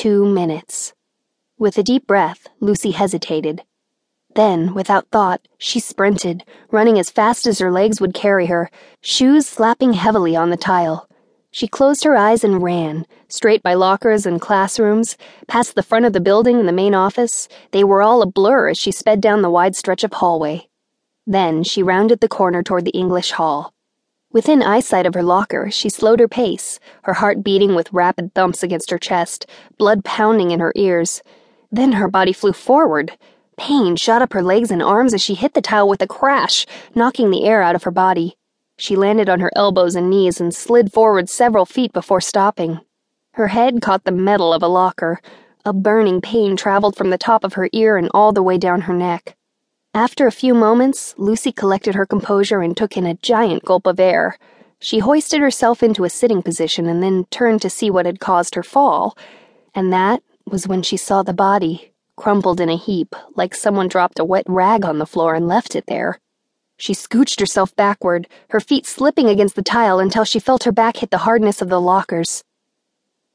2 minutes. With a deep breath, Lucy hesitated. Then, without thought, she sprinted, running as fast as her legs would carry her, shoes slapping heavily on the tile. She closed her eyes and ran, straight by lockers and classrooms, past the front of the building and the main office. They were all a blur as she sped down the wide stretch of hallway. Then she rounded the corner toward the English hall. Within eyesight of her locker, she slowed her pace, her heart beating with rapid thumps against her chest, blood pounding in her ears. Then her body flew forward. Pain shot up her legs and arms as she hit the tile with a crash, knocking the air out of her body. She landed on her elbows and knees and slid forward several feet before stopping. Her head caught the metal of a locker. A burning pain traveled from the top of her ear and all the way down her neck. After a few moments, Lucy collected her composure and took in a giant gulp of air. She hoisted herself into a sitting position and then turned to see what had caused her fall. And that was when she saw the body, crumpled in a heap, like someone dropped a wet rag on the floor and left it there. She scooched herself backward, her feet slipping against the tile until she felt her back hit the hardness of the lockers.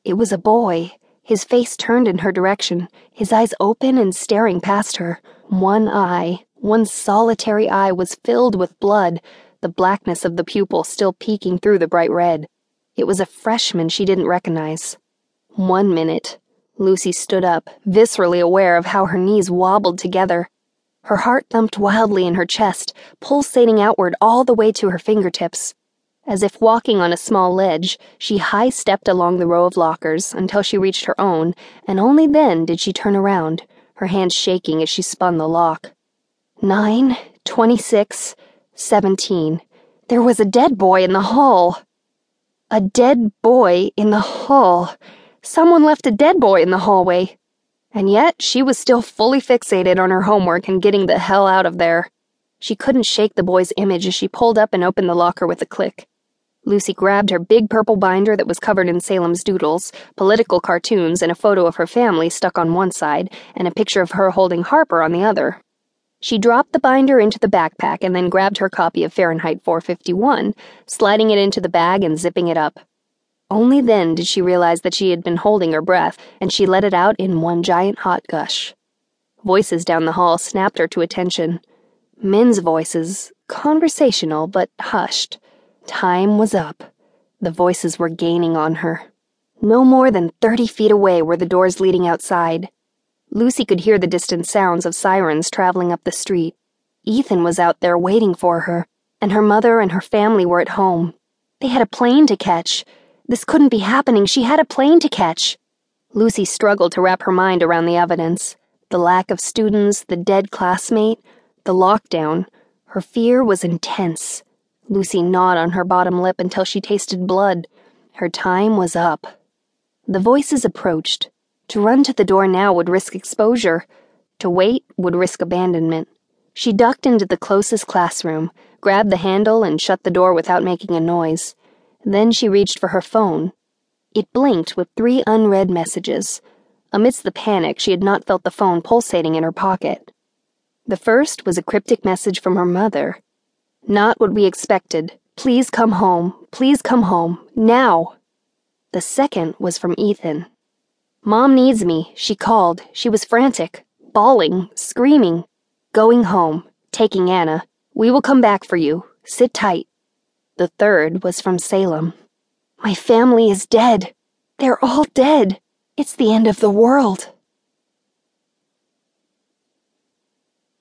It was a boy, his face turned in her direction, his eyes open and staring past her. One eye, one solitary eye, was filled with blood, the blackness of the pupil still peeking through the bright red. It was a freshman she didn't recognize. 1 minute. Lucy stood up, viscerally aware of how her knees wobbled together. Her heart thumped wildly in her chest, pulsating outward all the way to her fingertips. As if walking on a small ledge, she high-stepped along the row of lockers until she reached her own, and only then did she turn around, her hands shaking as she spun the lock. 9, 26, 17. There was a dead boy in the hall. A dead boy in the hall. Someone left a dead boy in the hallway. And yet, she was still fully fixated on her homework and getting the hell out of there. She couldn't shake the boy's image as she pulled up and opened the locker with a click. Lucy grabbed her big purple binder that was covered in Salem's doodles, political cartoons, and a photo of her family stuck on one side, and a picture of her holding Harper on the other. She dropped the binder into the backpack and then grabbed her copy of Fahrenheit 451, sliding it into the bag and zipping it up. Only then did she realize that she had been holding her breath, and she let it out in one giant hot gush. Voices down the hall snapped her to attention. Men's voices, conversational but hushed. Time was up. The voices were gaining on her. No more than 30 feet away were the doors leading outside. Lucy could hear the distant sounds of sirens traveling up the street. Ethan was out there waiting for her, and her mother and her family were at home. They had a plane to catch. This couldn't be happening. She had a plane to catch. Lucy struggled to wrap her mind around the evidence. The lack of students, the dead classmate, the lockdown. Her fear was intense. Lucy gnawed on her bottom lip until she tasted blood. Her time was up. The voices approached. To run to the door now would risk exposure. To wait would risk abandonment. She ducked into the closest classroom, grabbed the handle, and shut the door without making a noise. Then she reached for her phone. It blinked with 3 unread messages. Amidst the panic, she had not felt the phone pulsating in her pocket. The first was a cryptic message from her mother. Not what we expected. Please come home. Please come home. Now. The second was from Ethan. Mom needs me. She called. She was frantic, bawling, screaming. Going home. Taking Anna. We will come back for you. Sit tight. The third was from Salem. My family is dead. They're all dead. It's the end of the world.